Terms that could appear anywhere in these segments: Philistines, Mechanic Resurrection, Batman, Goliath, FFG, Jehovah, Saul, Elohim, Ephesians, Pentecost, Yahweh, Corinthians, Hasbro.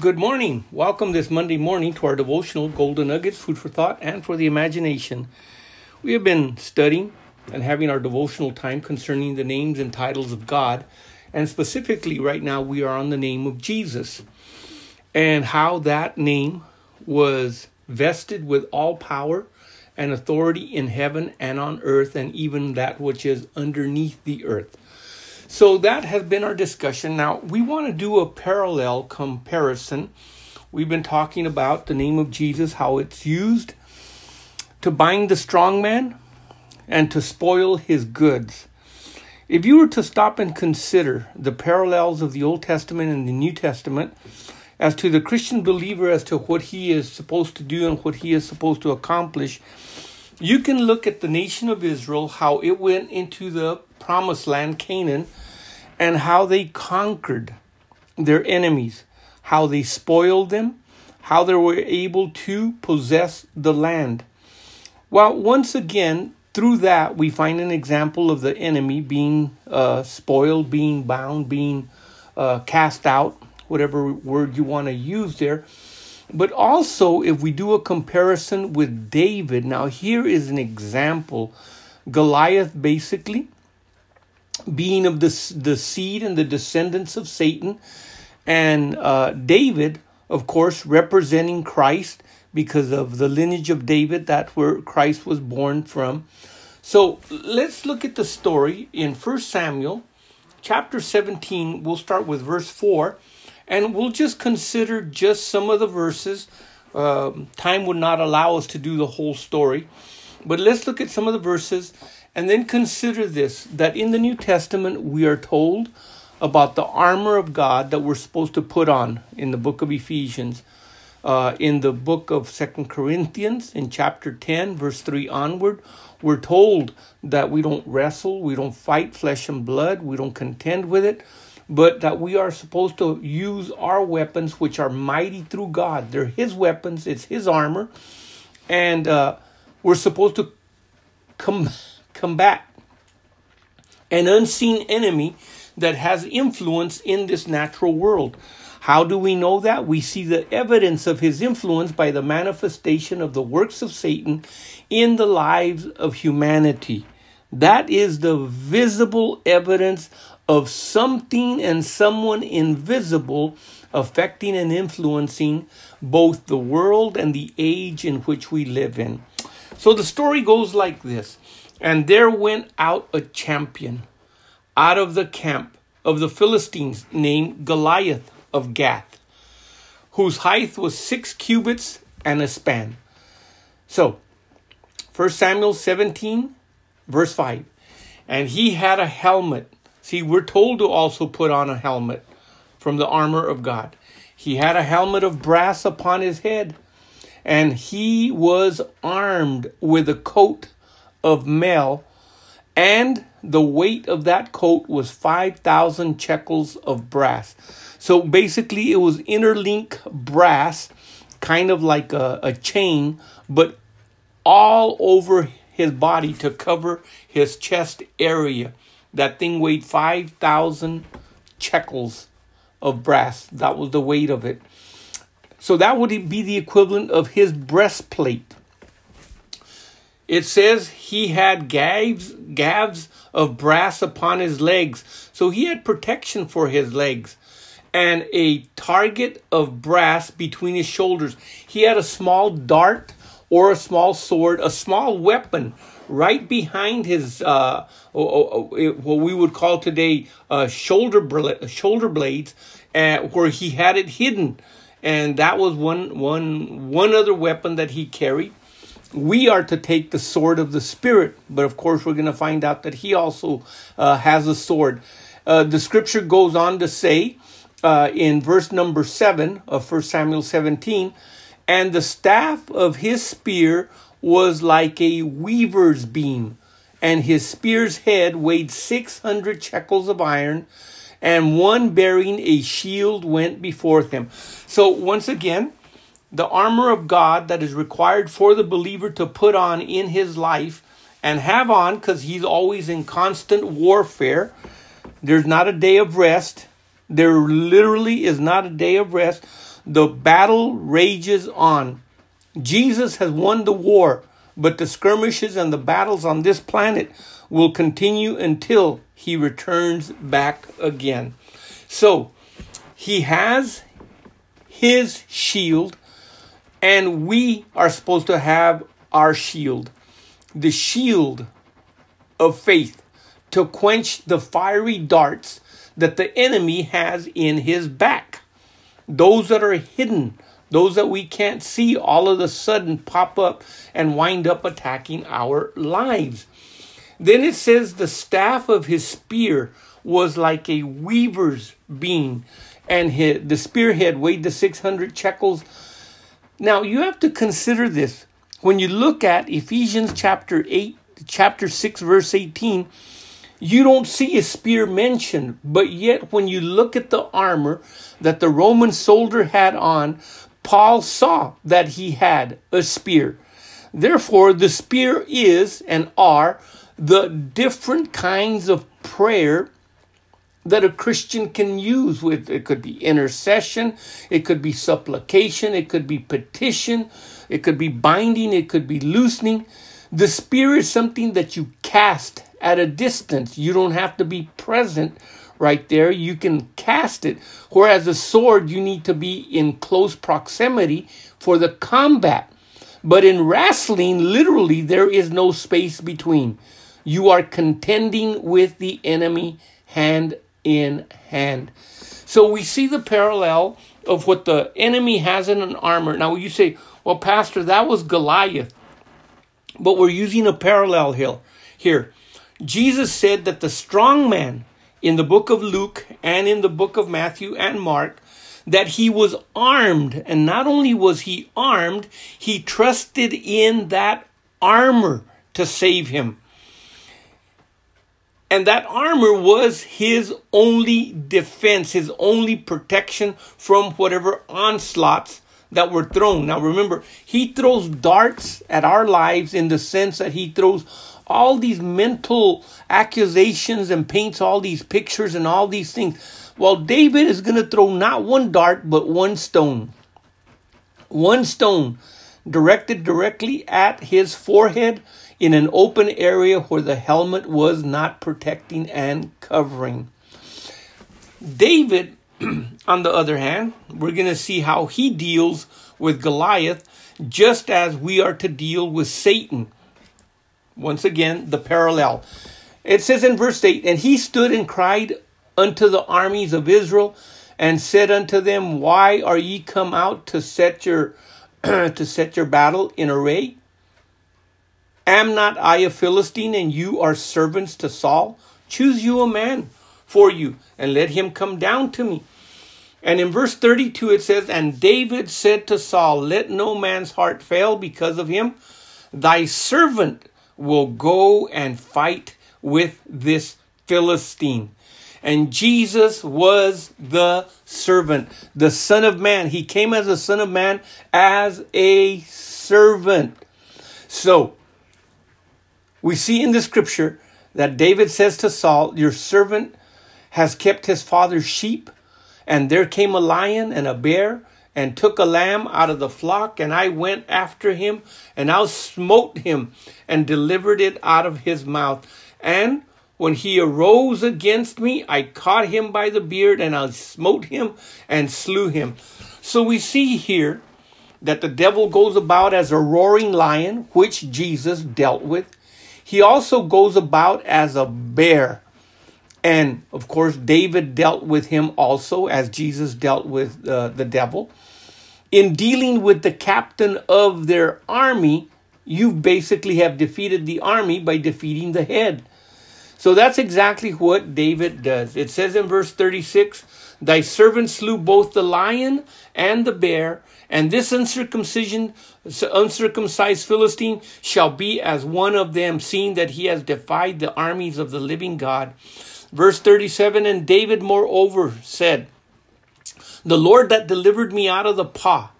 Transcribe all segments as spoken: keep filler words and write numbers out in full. Good morning. Welcome this Monday morning to our devotional, Golden Nuggets, Food for Thought and for the Imagination. We have been studying and having our devotional time concerning the names and titles of God. And specifically right now we are on the name of Jesus and how that name was vested with all power and authority in heaven and on earth and even that which is underneath the earth. So that has been our discussion. Now, we want to do a parallel comparison. We've been talking about the name of Jesus, how it's used to bind the strong man and to spoil his goods. If you were to stop and consider the parallels of the Old Testament and the New Testament as to the Christian believer as to what he is supposed to do and what he is supposed to accomplish, you can look at the nation of Israel, how it went into the promised land, Canaan, and how they conquered their enemies, how they spoiled them, how they were able to possess the land. Well, once again, through that, we find an example of the enemy being uh, spoiled, being bound, being uh, cast out, whatever word you want to use there. But also, if we do a comparison with David, now here is an example. Goliath basically being of the, the seed and the descendants of Satan. And uh, David, of course, representing Christ because of the lineage of David, that's where Christ was born from. So let's look at the story in First Samuel chapter seventeen. We'll start with verse four. And we'll just consider just some of the verses. Uh, time would not allow us to do the whole story. But let's look at some of the verses and then consider this, that in the New Testament, we are told about the armor of God that we're supposed to put on in the book of Ephesians, uh, in the book of Second Corinthians, in chapter ten, verse three onward. We're told that we don't wrestle, we don't fight flesh and blood, we don't contend with it, but that we are supposed to use our weapons, which are mighty through God. They're His weapons. It's His armor. And uh, we're supposed to com- combat an unseen enemy that has influence in this natural world. How do we know that? We see the evidence of his influence by the manifestation of the works of Satan in the lives of humanity. That is the visible evidence of something and someone invisible affecting and influencing both the world and the age in which we live in. So the story goes like this. And there went out a champion out of the camp of the Philistines named Goliath of Gath, whose height was six cubits and a span. So First Samuel seventeen, verse five. And he had a helmet. See, we're told to also put on a helmet from the armor of God. He had a helmet of brass upon his head, and he was armed with a coat of mail, and the weight of that coat was five thousand shekels of brass. So basically, it was interlink brass, kind of like a, a chain, but all over his body to cover his chest area. That thing weighed five thousand shekels of brass. That was the weight of it. So that would be the equivalent of his breastplate. It says he had gaves, gaves of brass upon his legs. So he had protection for his legs and a target of brass between his shoulders. He had a small dart or a small sword, a small weapon right behind his, uh, what we would call today, uh, shoulder bl- shoulder blades, uh, where he had it hidden. And that was one, one, one other weapon that he carried. We are to take the sword of the Spirit. But of course, we're going to find out that he also uh, has a sword. Uh, the scripture goes on to say uh, in verse number seven of First Samuel seventeen, and the staff of his spear was like a weaver's beam, and his spear's head weighed six hundred shekels of iron, and one bearing a shield went before him. So once again, the armor of God that is required for the believer to put on in his life and have on, because he's always in constant warfare. There's not a day of rest. There literally is not a day of rest. The battle rages on. Jesus has won the war, but the skirmishes and the battles on this planet will continue until he returns back again. So he has his shield, and we are supposed to have our shield, the shield of faith, to quench the fiery darts that the enemy has in his back. Those that are hidden, those that we can't see, all of a sudden pop up and wind up attacking our lives. Then it says the staff of his spear was like a weaver's beam, and his, the spearhead weighed the six hundred shekels. Now you have to consider this. When you look at Ephesians chapter eight, chapter six, verse eighteen, you don't see a spear mentioned, but yet when you look at the armor that the Roman soldier had on, Paul saw that he had a spear. Therefore, the spear is and are the different kinds of prayer that a Christian can use. With it could be intercession, it could be supplication, it could be petition, it could be binding, it could be loosening. The spear is something that you cast at a distance. You don't have to be present right there. You can cast it. Whereas a sword, you need to be in close proximity for the combat. But in wrestling, literally, there is no space between. You are contending with the enemy hand in hand. So we see the parallel of what the enemy has in an armor. Now you say, well, Pastor, that was Goliath. But we're using a parallel here. Jesus said that the strong man in the book of Luke and in the book of Matthew and Mark, that he was armed. And not only was he armed, he trusted in that armor to save him. And that armor was his only defense, his only protection from whatever onslaughts that were thrown. Now remember, he throws darts at our lives in the sense that he throws all these mental accusations and paints all these pictures and all these things. Well, David is going to throw not one dart, but one stone. One stone directed directly at his forehead in an open area where the helmet was not protecting and covering. David, on the other hand, we're going to see how he deals with Goliath, just as we are to deal with Satan. Once again, the parallel. It says in verse eight, and he stood and cried unto the armies of Israel, and said unto them, why are ye come out to set your to set your battle in array? Am not I a Philistine, and you are servants to Saul? Choose you a man for you, and let him come down to me. And in verse thirty-two it says, and David said to Saul, let no man's heart fail because of him. Thy servant will go and fight with this Philistine. And Jesus was the servant, the Son of Man. He came as a Son of Man, as a servant. So we see in the scripture that David says to Saul, your servant has kept his father's sheep. And there came a lion and a bear and took a lamb out of the flock, and I went after him, and I smote him and delivered it out of his mouth. And when he arose against me, I caught him by the beard, and I smote him and slew him. So we see here that the devil goes about as a roaring lion, which Jesus dealt with. He also goes about as a bear. And, of course, David dealt with him also, as Jesus dealt with uh, the devil. In dealing with the captain of their army, you basically have defeated the army by defeating the head. So that's exactly what David does. It says in verse thirty-six, thy servant slew both the lion and the bear, and this uncircumcision, uncircumcised Philistine shall be as one of them, seeing that he has defied the armies of the living God. Verse thirty-seven, and David moreover said, the Lord that delivered me out of the paw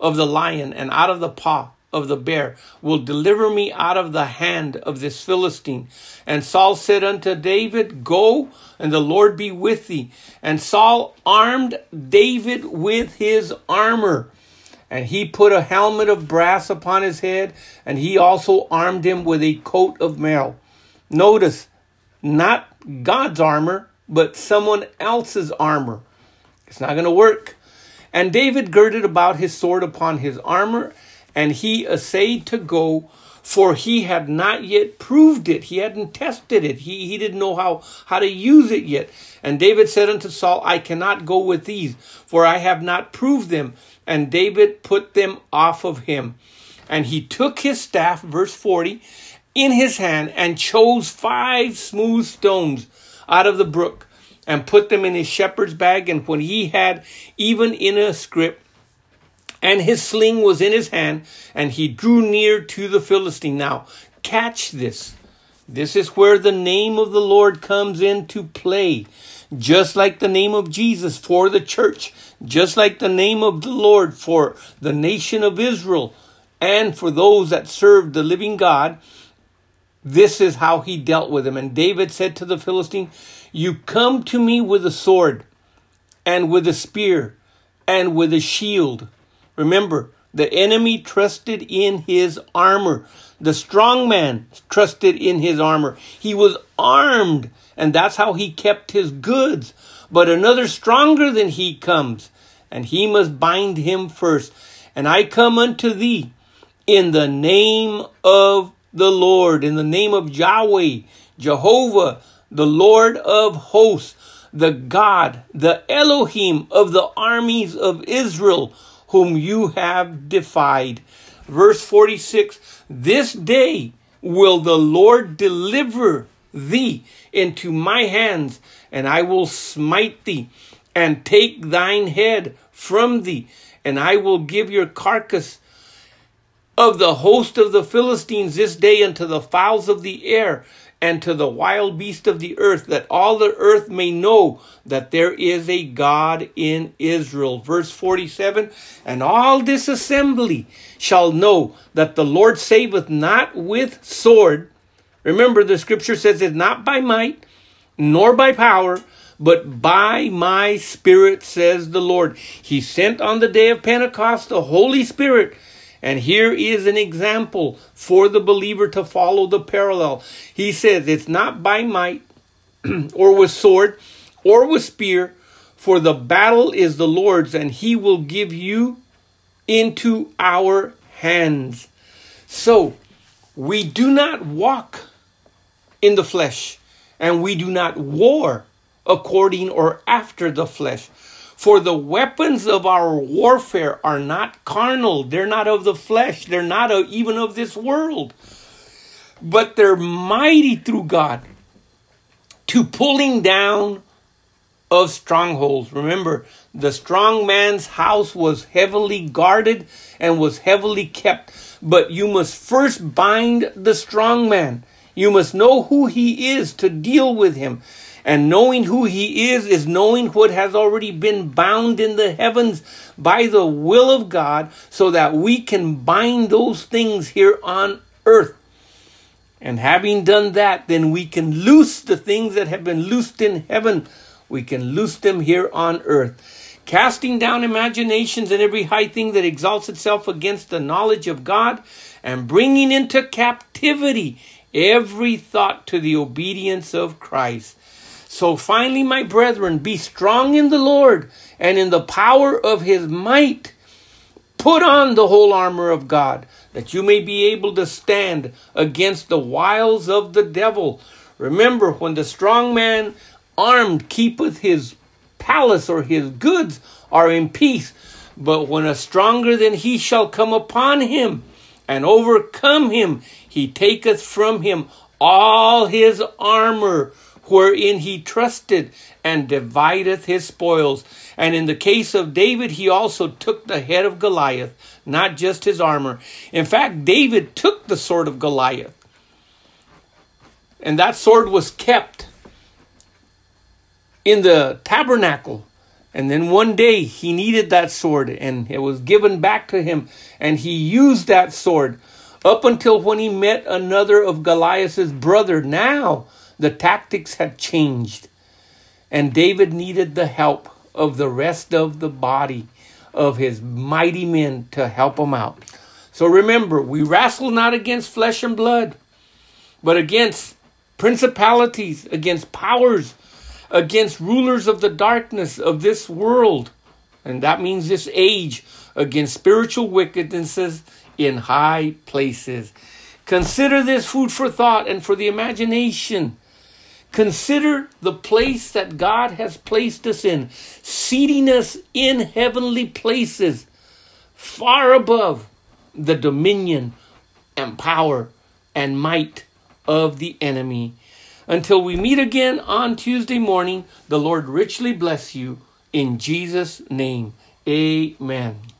of the lion and out of the paw of the bear will deliver me out of the hand of this Philistine. And Saul said unto David, Go, and the Lord be with thee. And Saul armed David with his armor. And he put a helmet of brass upon his head, and he also armed him with a coat of mail. Notice, not God's armor, but someone else's armor. It's not going to work. And David girded about his sword upon his armor, and he essayed to go, for he had not yet proved it. He hadn't tested it. He, he didn't know how, how to use it yet. And David said unto Saul, I cannot go with these, for I have not proved them. And David put them off of him. And he took his staff, verse forty, in his hand, and chose five smooth stones out of the brook, and put them in his shepherd's bag, and when he had even in a scrip, and his sling was in his hand, and he drew near to the Philistine. Now, catch this. This is where the name of the Lord comes into play. Just like the name of Jesus for the church, just like the name of the Lord for the nation of Israel, and for those that serve the living God, this is how he dealt with him. And David said to the Philistine, You come to me with a sword and with a spear and with a shield. Remember, the enemy trusted in his armor. The strong man trusted in his armor. He was armed, and that's how he kept his goods. But another stronger than he comes, and he must bind him first. And I come unto thee in the name of the Lord, in the name of Yahweh, Jehovah, the Lord of hosts, the God, the Elohim of the armies of Israel, whom you have defied. Verse forty-six, This day will the Lord deliver thee into my hands, and I will smite thee, and take thine head from thee, and I will give your carcass of the host of the Philistines this day unto the fowls of the air and to the wild beast of the earth, that all the earth may know that there is a God in Israel. Verse forty-seven, And all this assembly shall know that the Lord saveth not with sword. Remember, the scripture says it's not by might, nor by power, but by my spirit, says the Lord. He sent on the day of Pentecost the Holy Spirit. And here is an example for the believer to follow the parallel. He says, it's not by might or with sword or with spear, for the battle is the Lord's, and he will give you into our hands. So we do not walk in the flesh, and we do not war according or after the flesh. For the weapons of our warfare are not carnal. They're not of the flesh. They're not even of this world. But they're mighty through God to pulling down of strongholds. Remember, the strong man's house was heavily guarded and was heavily kept. But you must first bind the strong man. You must know who he is to deal with him. And knowing who he is, is knowing what has already been bound in the heavens by the will of God, so that we can bind those things here on earth. And having done that, then we can loose the things that have been loosed in heaven. We can loose them here on earth. Casting down imaginations and every high thing that exalts itself against the knowledge of God, and bringing into captivity every thought to the obedience of Christ. So finally, my brethren, be strong in the Lord and in the power of his might. Put on the whole armor of God, that you may be able to stand against the wiles of the devil. Remember, when the strong man armed keepeth his palace, or his goods are in peace. But when a stronger than he shall come upon him and overcome him, he taketh from him all his armor, wherein he trusted, and divideth his spoils. And in the case of David, he also took the head of Goliath, not just his armor. In fact, David took the sword of Goliath, and that sword was kept in the tabernacle. And then one day he needed that sword and it was given back to him. And he used that sword up until when he met another of Goliath's brother. Now the tactics had changed. And David needed the help of the rest of the body of his mighty men to help him out. So remember, we wrestle not against flesh and blood, but against principalities, against powers, against rulers of the darkness of this world. And that means this age, against spiritual wickednesses in high places. Consider this food for thought and for the imagination. Consider the place that God has placed us in, seating us in heavenly places, far above the dominion and power and might of the enemy. Until we meet again on Tuesday morning, the Lord richly bless you in Jesus' name. Amen.